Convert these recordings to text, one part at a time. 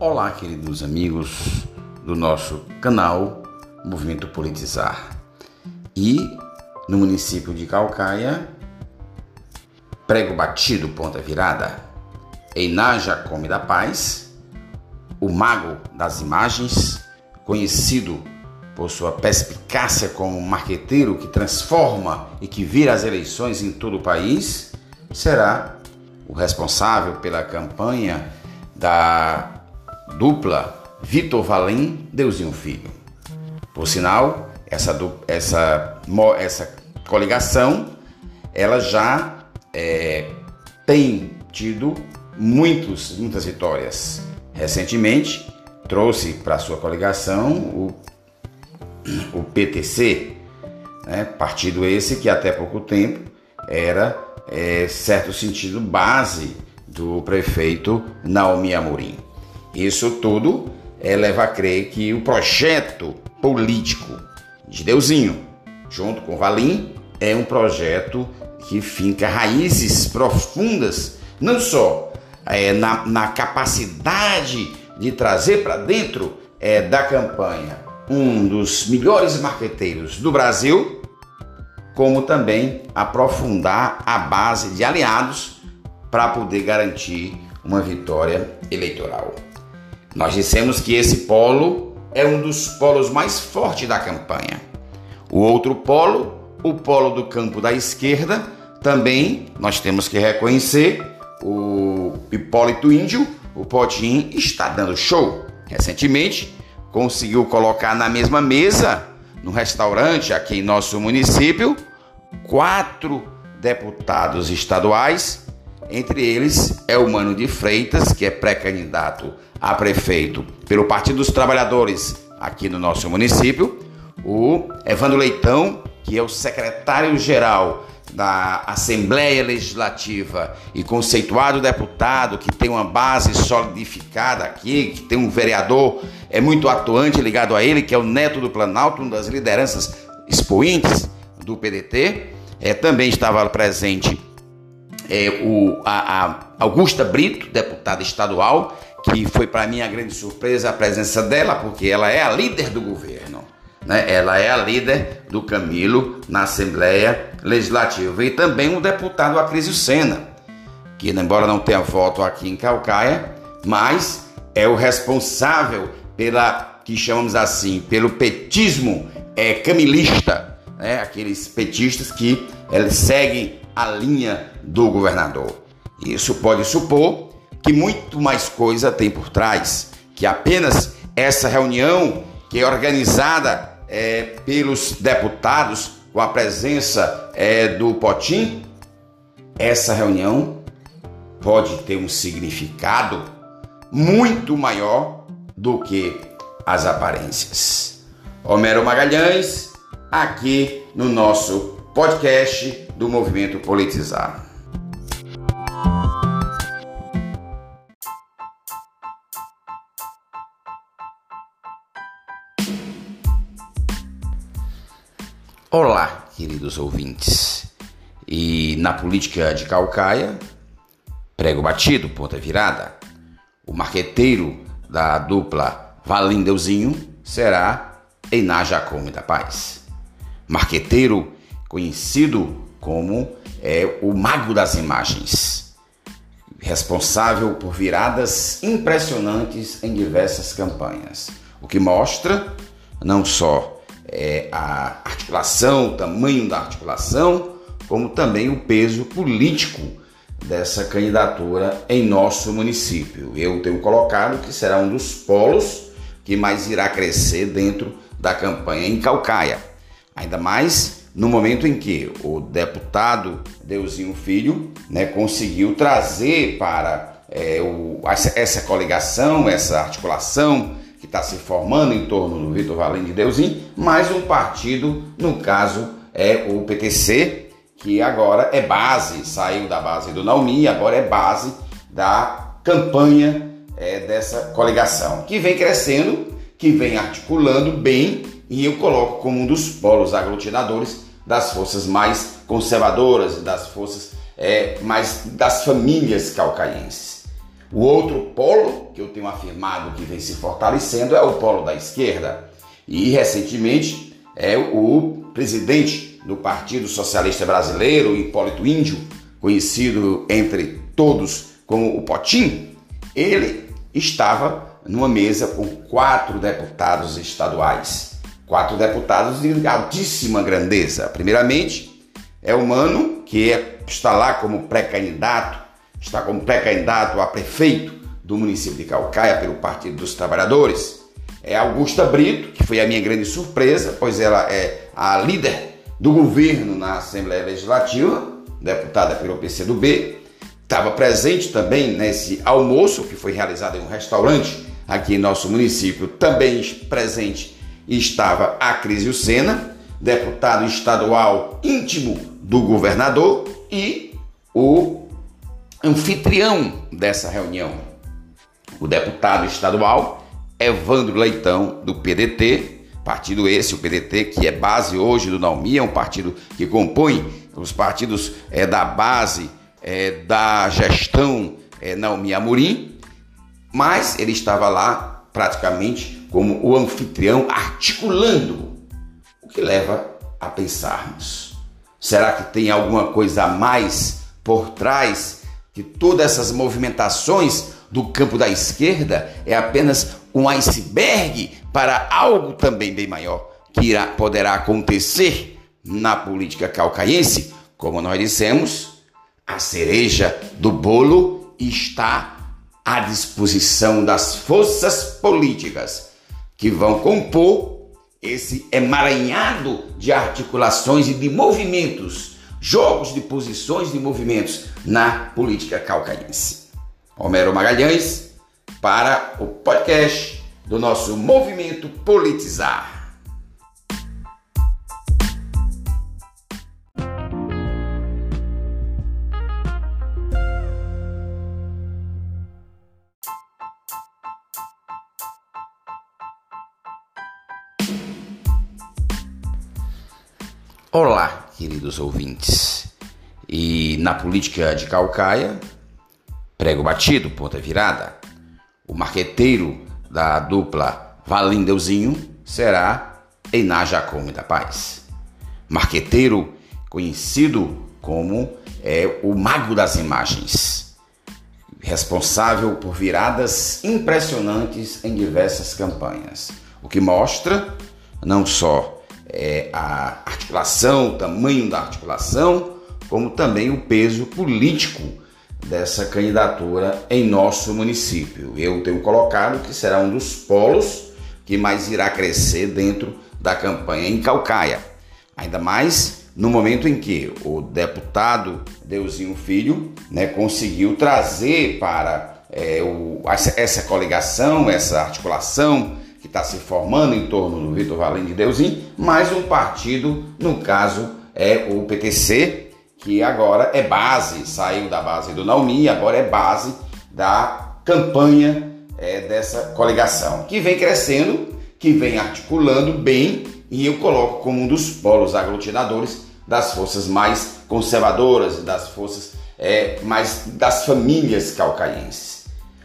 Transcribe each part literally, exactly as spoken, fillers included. Olá, queridos amigos do nosso canal Movimento Politizar. E no município de Caucaia, prego batido, ponta virada, Eina Jácome da Paz, o mago das imagens, conhecido por sua perspicácia como marqueteiro que transforma e que vira as eleições em todo o país, será o responsável pela campanha da dupla Vitor Valim, Deusinho Filho. Por sinal, essa, essa, essa coligação, ela já é, tem tido muitos, muitas vitórias. Recentemente, trouxe para sua coligação o, o P T C, né? Partido esse que até pouco tempo era, é, certo sentido, base do prefeito Naumi Amorim. Isso tudo é, leva a crer que o projeto político de Deusinho, junto com Valim, é um projeto que finca raízes profundas, não só é, na, na capacidade de trazer para dentro é, da campanha um dos melhores marqueteiros do Brasil, como também aprofundar a base de aliados para poder garantir uma vitória eleitoral. Nós dissemos que esse polo é um dos polos mais fortes da campanha. O outro polo, o polo do campo da esquerda, também nós temos que reconhecer, o Hipólito Índio, o Potim, está dando show. Recentemente, conseguiu colocar na mesma mesa, no restaurante aqui em nosso município, quatro deputados estaduais. Entre eles é o Mano de Freitas, que é pré-candidato a prefeito pelo Partido dos Trabalhadores aqui no nosso município, o Evandro Leitão, que é o secretário-geral da Assembleia Legislativa e conceituado deputado, que tem uma base solidificada aqui, que tem um vereador é muito atuante ligado a ele, que é o neto do Planalto, uma das lideranças expoentes do P D T. É, também estava presente é, o, a, a Augusta Brito, deputada estadual, que foi para mim a grande surpresa a presença dela, porque ela é a líder do governo. Ela é a líder do Camilo na Assembleia Legislativa. E também o deputado Acrísio Sena, que embora não tenha voto aqui em Caucaia, mas é o responsável pela, que chamamos assim, pelo petismo é, camilista, né? Aqueles petistas que eles seguem a linha do governador. Isso pode supor que muito mais coisa tem por trás, que apenas essa reunião que é organizada É, pelos deputados, com a presença é, do Potim, essa reunião pode ter um significado muito maior do que as aparências. Homero Magalhães, aqui no nosso podcast do Movimento Politizar. Olá, queridos ouvintes. E na política de Caucaia, prego batido, ponta virada, o marqueteiro da dupla Valim Deusinho será Eina Jácome da Paz. Marqueteiro conhecido como é, o mago das imagens, responsável por viradas impressionantes em diversas campanhas, o que mostra não só É, a articulação, o tamanho da articulação, como também o peso político dessa candidatura em nosso município. Eu tenho colocado que será um dos polos que mais irá crescer dentro da campanha em Caucaia, ainda mais no momento em que o deputado Deusinho Filho, né, conseguiu trazer para é, o, essa coligação, essa articulação que está se formando em torno do Vitor Valim de Deusinho, mais um partido, no caso é o P T C, que agora é base, saiu da base do Naumi, agora é base da campanha é, dessa coligação, que vem crescendo, que vem articulando bem, e eu coloco como um dos polos aglutinadores das forças mais conservadoras, das forças é, mais das famílias caucaienses. O outro polo que eu tenho afirmado que vem se fortalecendo é o polo da esquerda. E, recentemente, é o presidente do Partido Socialista Brasileiro, Hipólito Índio, conhecido entre todos como o Potim, ele estava numa mesa com quatro deputados estaduais. Quatro deputados de altíssima grandeza. Primeiramente, é o Mano, que é, está lá como pré-candidato, está como pré-candidato a prefeito do município de Caucaia pelo Partido dos Trabalhadores. É Augusta Brito, que foi a minha grande surpresa, pois ela é a líder do governo na Assembleia Legislativa, deputada pelo P C do B. Estava presente também nesse almoço que foi realizado em um restaurante aqui em nosso município. Também presente estava Acrísio Sena, deputado estadual íntimo do governador e o anfitrião dessa reunião, o deputado estadual Evandro Leitão, do P D T. Partido esse, o P D T, que é base hoje do Naumi, é um partido que compõe os partidos é, da base é, da gestão é, Naumi Amorim, mas ele estava lá praticamente como o anfitrião articulando, o que leva a pensarmos. Será que tem alguma coisa a mais por trás de todas essas movimentações do campo da esquerda? É apenas um iceberg para algo também bem maior que irá, poderá acontecer na política caucaiense. Como nós dissemos, a cereja do bolo está à disposição das forças políticas que vão compor esse emaranhado de articulações e de movimentos, jogos de posições de movimentos na política caucaiense. Homero Magalhães, para o podcast do nosso Movimento Politizar. Olá, queridos ouvintes. E na política de Caucaia, prego batido, ponta virada. O marqueteiro da dupla Valim Deusinho será Eina Jácome da Paz. Marqueteiro conhecido como é, o mago das imagens. Responsável por viradas impressionantes em diversas campanhas. O que mostra não só é, a articulação, o tamanho da articulação, como também o peso político dessa candidatura em nosso município. Eu tenho colocado que será um dos polos que mais irá crescer dentro da campanha em Caucaia. Ainda mais no momento em que o deputado Deusinho Filho, né, conseguiu trazer para é, o, essa coligação, essa articulação que está se formando em torno do Vitor Valim de Deusinho, mais um partido, no caso é o P T C, que agora é base, saiu da base do Naumi, agora é base da campanha é, dessa coligação, que vem crescendo, que vem articulando bem, e eu coloco como um dos polos aglutinadores das forças mais conservadoras, das forças é, mais das famílias caucaienses.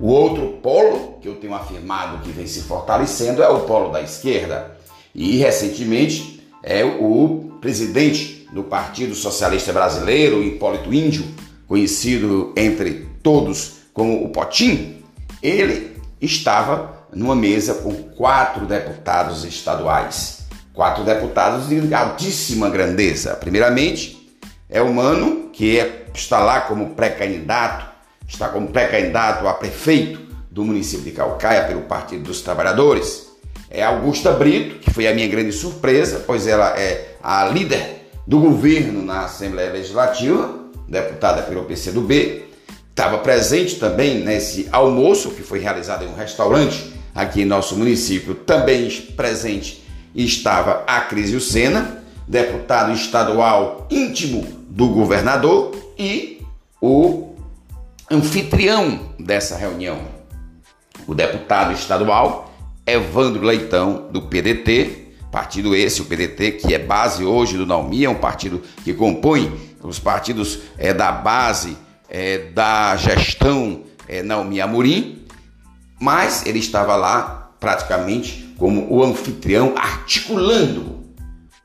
O outro polo que eu tenho afirmado que vem se fortalecendo é o polo da esquerda, e recentemente é o presidente do Partido Socialista Brasileiro, Hipólito Índio, conhecido entre todos como o Potim, ele estava numa mesa com quatro deputados estaduais. Quatro deputados de altíssima grandeza. Primeiramente, é o Mano, que é, está lá como pré-candidato, está como pré-candidato a prefeito do município de Caucaia pelo Partido dos Trabalhadores. É Augusta Brito, que foi a minha grande surpresa, pois ela é a líder do governo na Assembleia Legislativa, deputada pelo P C do B, estava presente também nesse almoço que foi realizado em um restaurante aqui em nosso município. Também presente estava Acrísio Sena, deputado estadual íntimo do governador e o anfitrião dessa reunião, o deputado estadual Evandro Leitão, do P D T. Partido esse, o P D T, que é base hoje do Naumi, é um partido que compõe os partidos é, da base é, da gestão é, Naumi Amorim, mas ele estava lá praticamente como o anfitrião, articulando,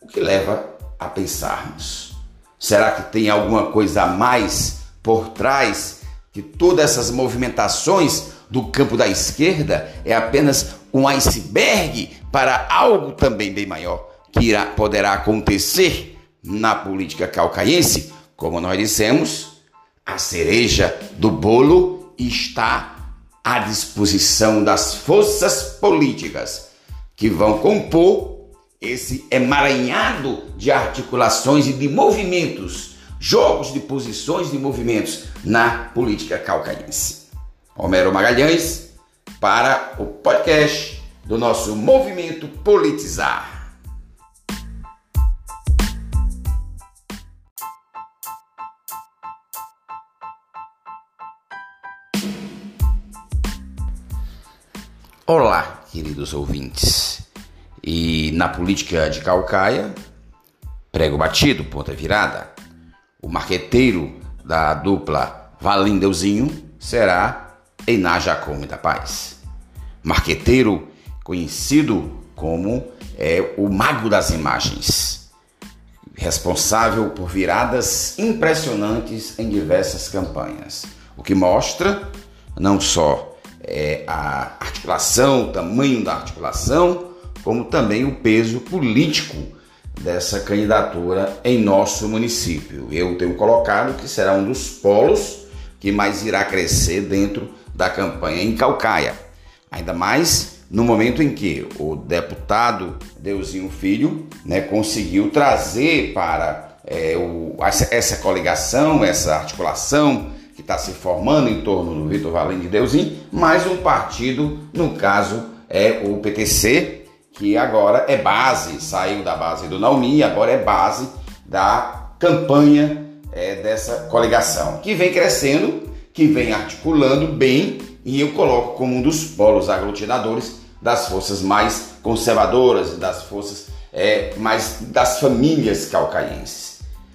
o que leva a pensarmos: será que tem alguma coisa a mais por trás de todas essas movimentações do campo da esquerda? É apenas um iceberg para algo também bem maior que irá, poderá acontecer na política caucaiense. Como nós dissemos, a cereja do bolo está à disposição das forças políticas que vão compor esse emaranhado de articulações e de movimentos, jogos de posições e movimentos na política caucaiense. Homero Magalhães para o podcast do nosso Movimento Politizar. Olá, queridos ouvintes, e na política de Caucaia, prego batido, ponta virada, o marqueteiro da dupla Valim Deusinho será Eina Jácome da Paz, marqueteiro conhecido como é, o mago das imagens, responsável por viradas impressionantes em diversas campanhas, o que mostra não só É a articulação, o tamanho da articulação, como também o peso político dessa candidatura em nosso município. Eu tenho colocado que será um dos polos que mais irá crescer dentro da campanha em Caucaia, ainda mais no momento em que o deputado Deusinho Filho, né, conseguiu trazer para é, o, essa coligação, essa articulação que está se formando em torno do Vitor Valim de Deusinho, mais um partido, no caso é o P T C, que agora é base, saiu da base do Naumi, agora é base da campanha é, dessa coligação, que vem crescendo, que vem articulando bem, e eu coloco como um dos polos aglutinadores das forças mais conservadoras, das forças é, mais das famílias caucaienses.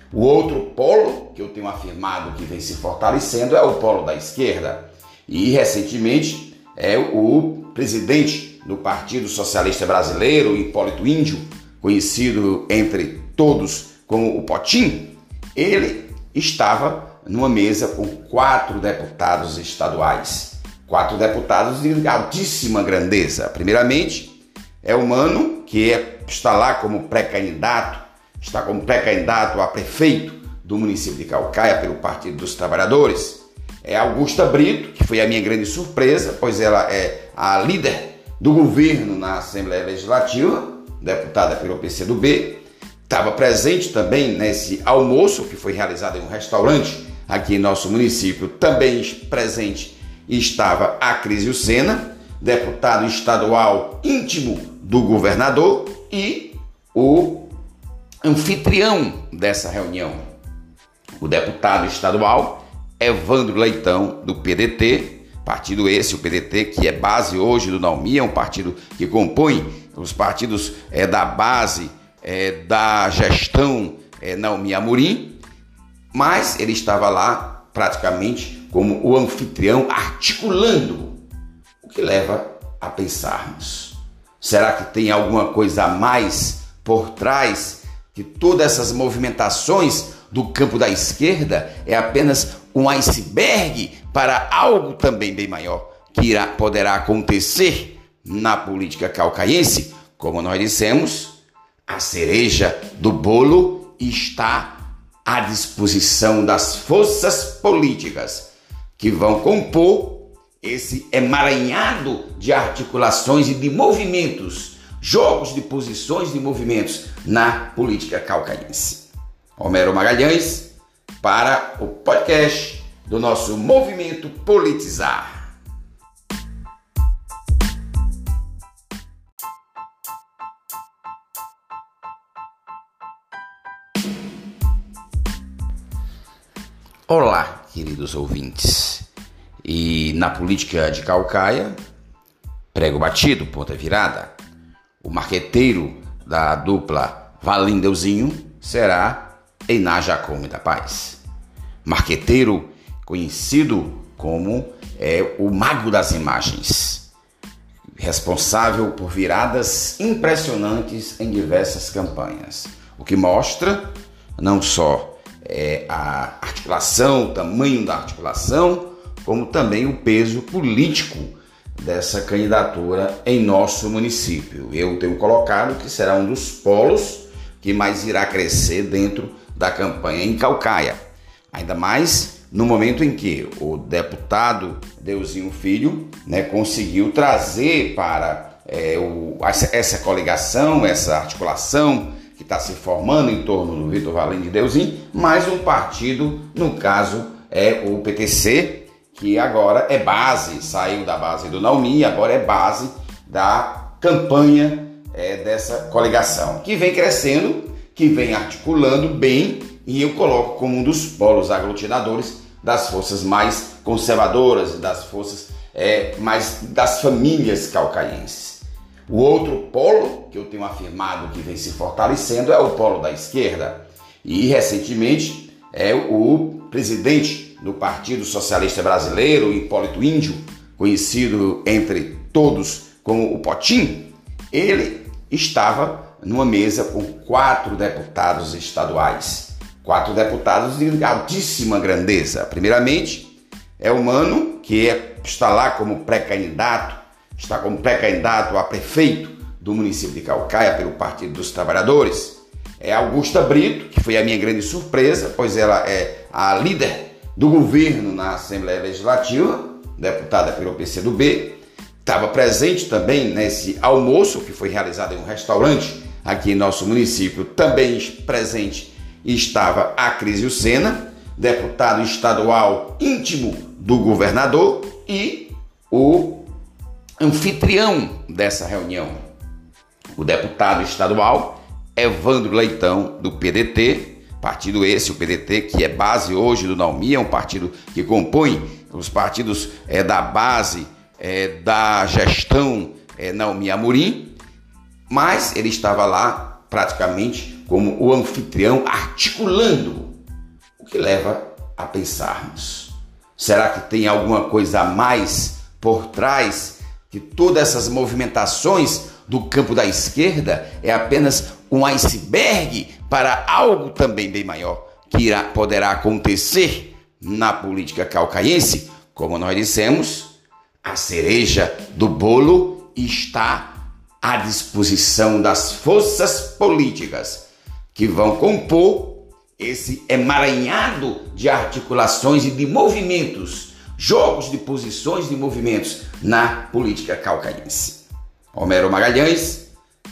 O outro polo que eu tenho afirmado que vem se fortalecendo é o polo da esquerda. E recentemente é o presidente do Partido Socialista Brasileiro, Hipólito Índio, conhecido entre todos como o Potim, ele estava numa mesa com quatro deputados estaduais. Quatro deputados de altíssima grandeza. Primeiramente é o Mano, que é, está lá como pré-candidato está como pré-candidato a prefeito do município de Caucaia pelo Partido dos Trabalhadores. É Augusta Brito, que foi a minha grande surpresa, pois ela é a líder do governo na Assembleia Legislativa, deputada pelo P C do B, estava presente também nesse almoço que foi realizado em um restaurante aqui em nosso município. Também presente estava Acrísio Sena, deputado estadual íntimo do governador e o anfitrião dessa reunião, o deputado estadual Evandro Leitão, do P D T, partido esse, o P D T, que é base hoje do Naumi, é um partido que compõe os partidos é, da base é, da gestão é, Naumi Amorim, mas ele estava lá praticamente como o anfitrião, articulando, o que leva a pensarmos: será que tem alguma coisa a mais por trás que todas essas movimentações do campo da esquerda? É apenas um iceberg para algo também bem maior que irá, poderá acontecer na política caucaiense. Como nós dissemos, a cereja do bolo está à disposição das forças políticas que vão compor esse emaranhado de articulações e de movimentos, jogos de posições e movimentos na política caucaiense. Homero Magalhães para o podcast do nosso Movimento Politizar. Olá, queridos ouvintes, e na política de Caucaia, prego batido, ponta virada, o marqueteiro da dupla Valim Deusinho será Eina Jácome da Paz, marqueteiro conhecido como é o mago das imagens, responsável por viradas impressionantes em diversas campanhas, o que mostra não só é, a articulação, o tamanho da articulação, como também o peso político dessa candidatura em nosso município. Eu tenho colocado que será um dos polos que mais irá crescer dentro da campanha em Caucaia, ainda mais no momento em que o deputado Deusinho Filho, né, conseguiu trazer para é, o, essa coligação, essa articulação que está se formando em torno do Vitor Valim de Deusinho, mais um partido, no caso é o P T C, que agora é base, saiu da base do Naumi, agora é base da campanha é, dessa coligação, que vem crescendo, que vem articulando bem, e eu coloco como um dos polos aglutinadores das forças mais conservadoras e das forças é, mais das famílias caucaienses. O outro polo que eu tenho afirmado que vem se fortalecendo é o polo da esquerda, e recentemente é o presidente do Partido Socialista Brasileiro, Hipólito Índio, conhecido entre todos como o Potim. Ele estava numa mesa com quatro deputados estaduais, quatro deputados de altíssima grandeza. Primeiramente, é o Mano, que é, está lá como pré-candidato, está como pré-candidato a prefeito do município de Caucaia pelo Partido dos Trabalhadores. É Augusta Brito, que foi a minha grande surpresa, pois ela é a líder do governo na Assembleia Legislativa, deputada pelo P C do B. Estava presente também nesse almoço que foi realizado em um restaurante aqui em nosso município, também presente estava Acrísio Sena, deputado estadual íntimo do governador e o anfitrião dessa reunião, o deputado estadual Evandro Leitão, do P D T, partido esse, o P D T, que é base hoje do Naumi, é um partido que compõe os partidos é, da base é, da gestão é, Naumi Amorim, mas ele estava lá praticamente como o anfitrião, articulando, o que leva a pensarmos: será que tem alguma coisa a mais por trás de todas essas movimentações do campo da esquerda? É apenas um iceberg para algo também bem maior que irá, poderá acontecer na política caucaiense? Como nós dissemos, a cereja do bolo está à disposição das forças políticas que vão compor esse emaranhado de articulações e de movimentos, jogos de posições de movimentos na política caucaiense. Homero Magalhães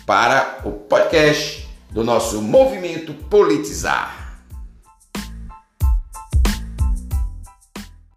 para o podcast do nosso Movimento Politizar.